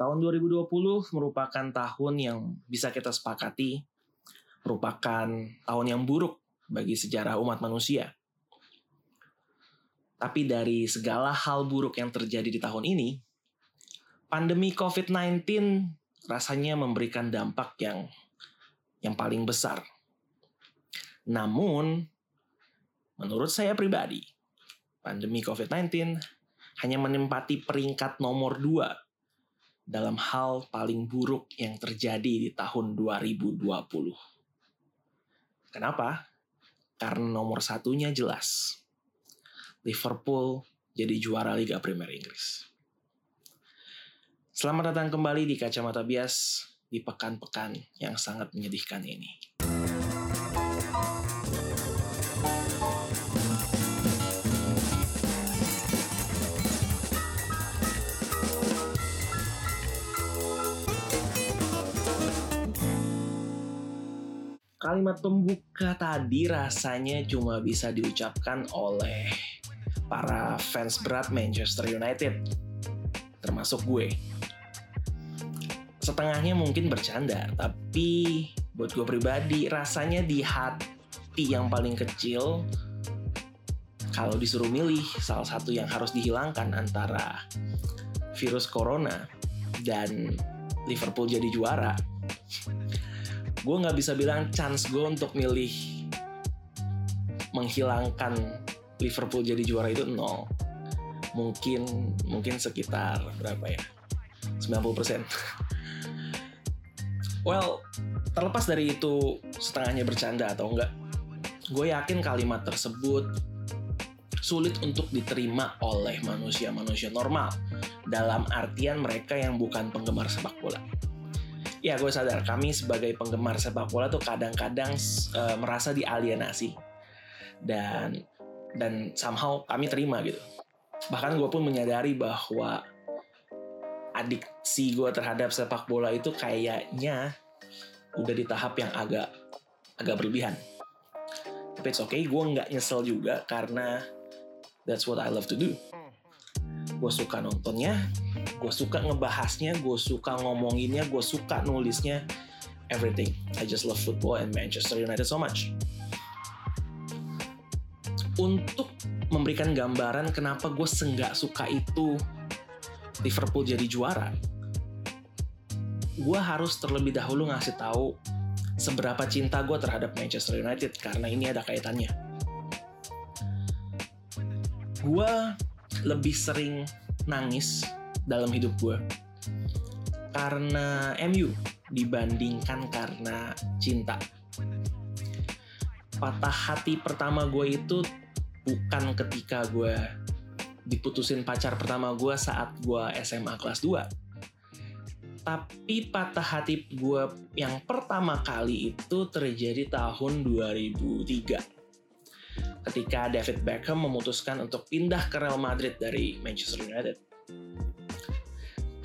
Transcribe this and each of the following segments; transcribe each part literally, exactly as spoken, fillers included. Tahun dua ribu dua puluh merupakan tahun yang bisa kita sepakati merupakan tahun yang buruk bagi sejarah umat manusia. Tapi dari segala hal buruk yang terjadi di tahun ini, pandemi covid sembilan belas rasanya memberikan dampak yang yang paling besar. Namun, menurut saya pribadi, pandemi covid sembilan belas hanya menempati peringkat nomor dua dalam hal paling buruk yang terjadi di tahun dua ribu dua puluh. Kenapa? Karena nomor satunya jelas. Liverpool jadi juara Liga Primer Inggris. Selamat datang kembali di Kacamata Bias di pekan-pekan yang sangat menyedihkan ini. Kalimat pembuka tadi rasanya cuma bisa diucapkan oleh para fans berat Manchester United, termasuk gue. Setengahnya mungkin bercanda, tapi buat gue pribadi rasanya di hati yang paling kecil, kalau disuruh milih salah satu yang harus dihilangkan antara virus corona dan Liverpool jadi juara, gue gak bisa bilang chance gue untuk milih menghilangkan Liverpool jadi juara itu nol. Mungkin mungkin sekitar berapa ya? sembilan puluh persen. Well, terlepas dari itu setengahnya bercanda atau enggak, gue yakin kalimat tersebut sulit untuk diterima oleh manusia-manusia normal, dalam artian mereka yang bukan penggemar sepak bola. Ya, gue sadar kami sebagai penggemar sepak bola tuh kadang-kadang e, merasa dialienasi dan dan somehow kami terima gitu. Bahkan gue pun menyadari bahwa adiksi gue terhadap sepak bola itu kayaknya udah di tahap yang agak agak berlebihan. Tapi it's okay, gue nggak nyesel juga karena that's what I love to do. Gue suka nontonnya, gue suka ngebahasnya, gue suka ngomonginnya, gue suka nulisnya, everything. I just love football and Manchester United so much. Untuk memberikan gambaran kenapa gue senggak suka itu Liverpool jadi juara, gue harus terlebih dahulu ngasih tahu seberapa cinta gue terhadap Manchester United, karena ini ada kaitannya. Gue lebih sering nangis dalam hidup gue karena M U dibandingkan karena cinta. Patah hati pertama gue itu bukan ketika gue diputusin pacar pertama gue saat gue S M A kelas dua, tapi patah hati gue yang pertama kali itu terjadi tahun dua ribu tiga ketika David Beckham memutuskan untuk pindah ke Real Madrid dari Manchester United.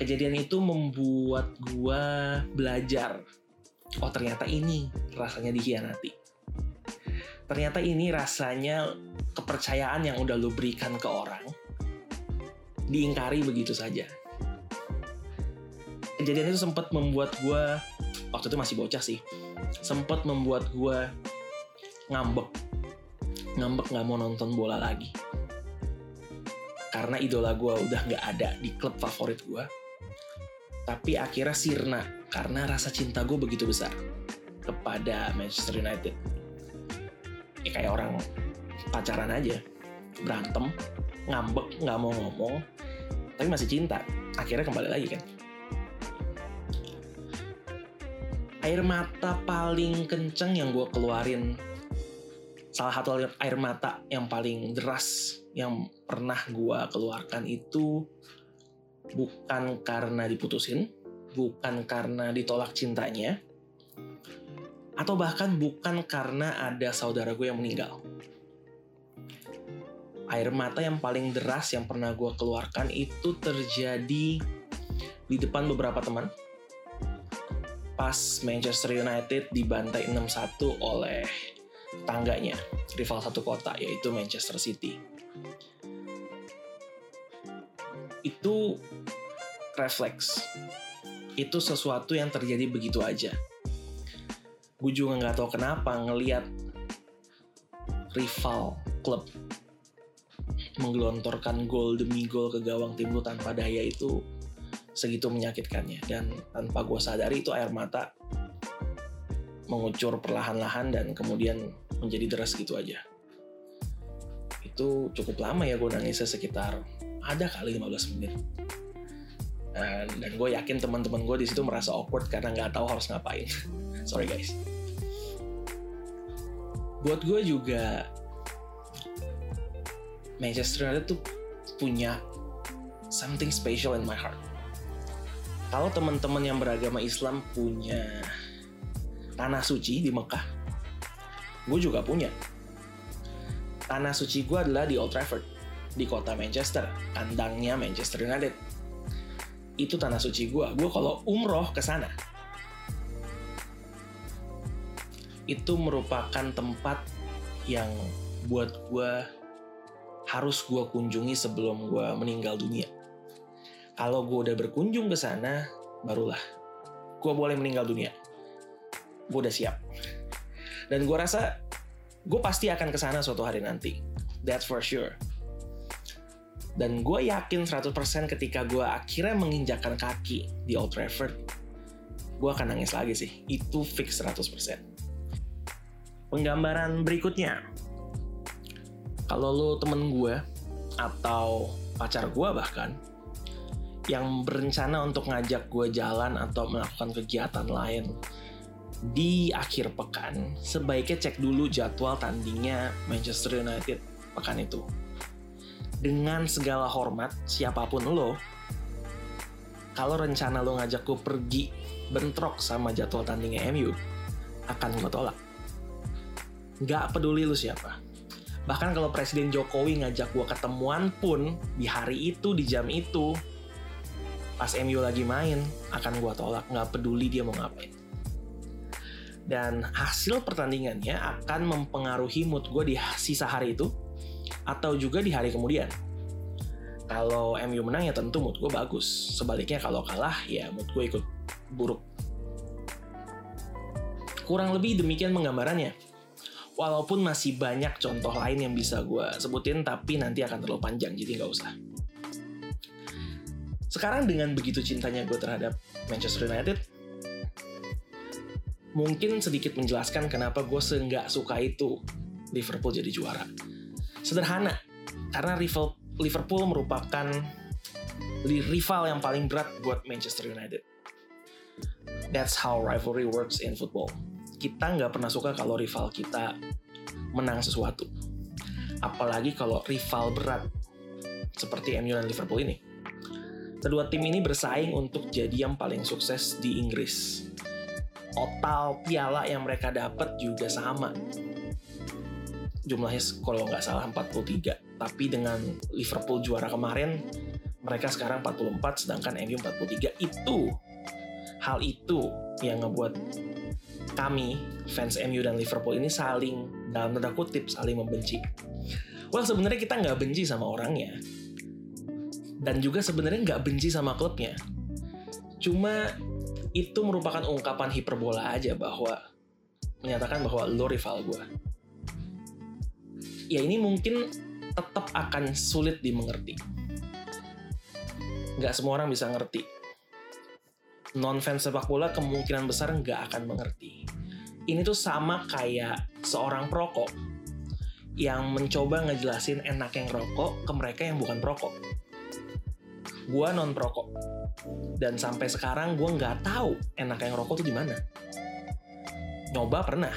Kejadian itu membuat gue belajar, oh ternyata ini rasanya dikhianati. Ternyata ini rasanya kepercayaan yang udah lo berikan ke orang, diingkari begitu saja. Kejadian itu sempat membuat gue, waktu itu masih bocah sih, sempat membuat gue ngambek. Ngambek gak mau nonton bola lagi. Karena idola gue udah gak ada di klub favorit gue. Tapi akhirnya sirna karena rasa cinta gue begitu besar kepada Manchester United. Ya kayak orang pacaran aja. Berantem, ngambek, gak mau ngomong. Tapi masih cinta. Akhirnya kembali lagi kan. Air mata paling kenceng yang gue keluarin, salah satu air mata yang paling deras yang pernah gue keluarkan itu bukan karena diputusin, bukan karena ditolak cintanya, atau bahkan bukan karena ada saudara gue yang meninggal. Air mata yang paling deras yang pernah gue keluarkan itu terjadi di depan beberapa teman pas Manchester United dibantai enam satu oleh tangganya, rival satu kota, yaitu Manchester City. Itu refleks. itu sesuatu yang terjadi begitu aja. Gue juga nggak tahu kenapa ngelihat rival klub menggelontorkan gol demi gol ke gawang tim lu tanpa daya itu segitu menyakitkannya, dan tanpa gue sadari itu air mata mengucur perlahan-lahan dan kemudian menjadi deras gitu aja. Itu cukup lama ya gue nangisnya, sekitar ada kali lima belas menit. Dan, dan gue yakin teman-teman gue di situ merasa awkward karena nggak tahu harus ngapain. Sorry guys. Buat gue juga Manchester United tuh punya something special in my heart. Kalau teman-teman yang beragama Islam punya tanah suci di Mekah, gue juga punya. Tanah suci gue adalah di Old Trafford, di kota Manchester, kandangnya Manchester United. Itu tanah suci gue. Gue kalau umroh ke sana, itu merupakan tempat yang buat gue harus gue kunjungi sebelum gue meninggal dunia. Kalau gue udah berkunjung ke sana, barulah gue boleh meninggal dunia. Gue udah siap. Dan gue rasa gue pasti akan ke sana suatu hari nanti. That's for sure. Dan gue yakin seratus persen ketika gue akhirnya menginjakan kaki di Old Trafford, gue akan nangis lagi sih. Itu fix seratus persen. Penggambaran berikutnya. Kalau lo temen gue atau pacar gue bahkan, yang berencana untuk ngajak gue jalan atau melakukan kegiatan lain di akhir pekan, sebaiknya cek dulu jadwal tandingnya Manchester United pekan itu. Dengan segala hormat, siapapun lo, kalau rencana lo ngajak gue pergi bentrok sama jadwal tandingnya M U, akan gue tolak. Gak peduli lo siapa. Bahkan kalau Presiden Jokowi ngajak gue ketemuan pun di hari itu, di jam itu, pas M U lagi main, akan gue tolak. Nggak peduli dia mau ngapain. Dan hasil pertandingannya akan mempengaruhi mood gue di sisa hari itu, atau juga di hari kemudian. Kalau M U menang ya tentu mood gue bagus. Sebaliknya kalau kalah ya mood gue ikut buruk. Kurang lebih demikian penggambarannya. Walaupun masih banyak contoh lain yang bisa gue sebutin, tapi nanti akan terlalu panjang, jadi nggak usah. Sekarang dengan begitu cintanya gue terhadap Manchester United, mungkin sedikit menjelaskan kenapa gue se-nggak suka itu Liverpool jadi juara. Sederhana, karena rival Liverpool merupakan rival yang paling berat buat Manchester United. That's how rivalry works in football. Kita nggak pernah suka kalau rival kita menang sesuatu. Apalagi kalau rival berat seperti M U dan Liverpool ini. Kedua tim ini bersaing untuk jadi yang paling sukses di Inggris. Total piala yang mereka dapat juga sama. Jumlahnya kalau nggak salah empat puluh tiga. Tapi dengan Liverpool juara kemarin, mereka sekarang empat puluh empat, sedangkan M U empat puluh tiga. Itu, hal itu yang ngebuat kami, fans M U dan Liverpool ini saling, dalam tanda kutip, saling membenci. Well, sebenarnya kita nggak benci sama orangnya. Dan juga sebenarnya nggak benci sama klubnya. Cuma itu merupakan ungkapan hiperbola aja bahwa menyatakan bahwa lo rival gue. Ya ini mungkin tetap akan sulit dimengerti. Nggak semua orang bisa ngerti. Non-fans sepak bola kemungkinan besar nggak akan mengerti. Ini tuh sama kayak seorang perokok yang mencoba ngejelasin enak yang rokok ke mereka yang bukan perokok. Gue non-perokok, dan sampai sekarang gue nggak tahu enaknya ngerokok tuh di mana. Nyoba pernah,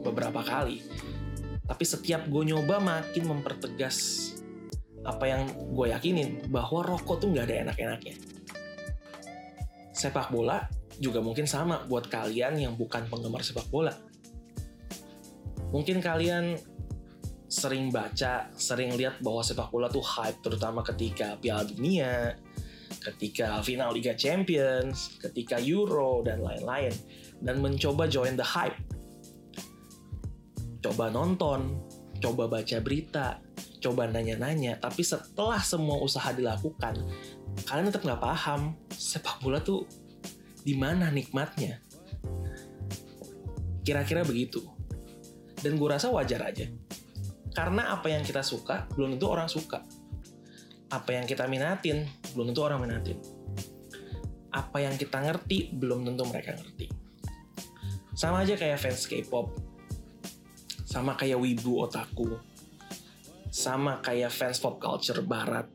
beberapa kali, tapi setiap gue nyoba makin mempertegas apa yang gue yakinin, bahwa rokok tuh nggak ada enak-enaknya. Sepak bola juga mungkin sama buat kalian yang bukan penggemar sepak bola. Mungkin kalian sering baca, sering lihat bahwa sepak bola tuh hype, terutama ketika Piala Dunia, ketika final Liga Champions, ketika Euro, dan lain-lain. Dan mencoba join the hype. Coba nonton, coba baca berita, coba nanya-nanya. Tapi setelah semua usaha dilakukan, kalian tetap nggak paham sepak bola tuh di mana nikmatnya? Kira-kira begitu. Dan gue rasa wajar aja. Karena apa yang kita suka, belum tentu orang suka. Apa yang kita minatin, belum tentu orang minatin. Apa yang kita ngerti, belum tentu mereka ngerti. Sama aja kayak fans K-pop. Sama kayak wibu otaku. Sama kayak fans pop culture barat.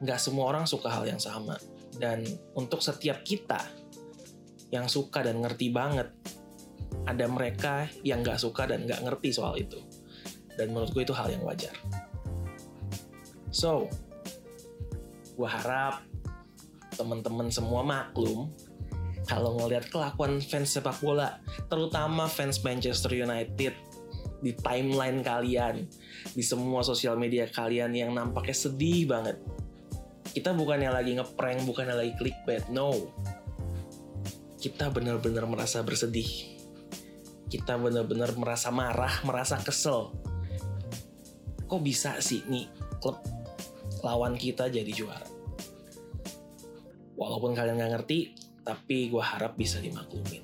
Nggak semua orang suka hal yang sama. Dan untuk setiap kita yang suka dan ngerti banget, ada mereka yang gak suka dan gak ngerti soal itu. Dan menurut gue itu hal yang wajar. So, gue harap teman-teman semua maklum kalau ngelihat kelakuan fans sepak bola, terutama fans Manchester United, di timeline kalian, di semua sosial media kalian yang nampaknya sedih banget. Kita bukannya lagi ngeprank, bukannya lagi clickbait, no. Kita benar-benar merasa bersedih. Kita benar-benar merasa marah, merasa kesel. Kok bisa sih nih klub lawan kita jadi juara? Walaupun kalian gak ngerti, tapi gue harap bisa dimaklumin.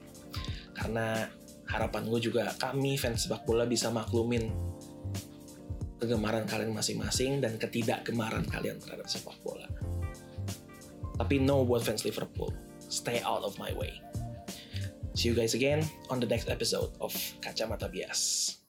Karena harapan gue juga kami fans sepak bola bisa maklumin kegemaran kalian masing-masing dan ketidakgemaran kalian terhadap sepak bola. Tapi no buat fans Liverpool. Stay out of my way. See you guys again on the next episode of Kacamata Bias.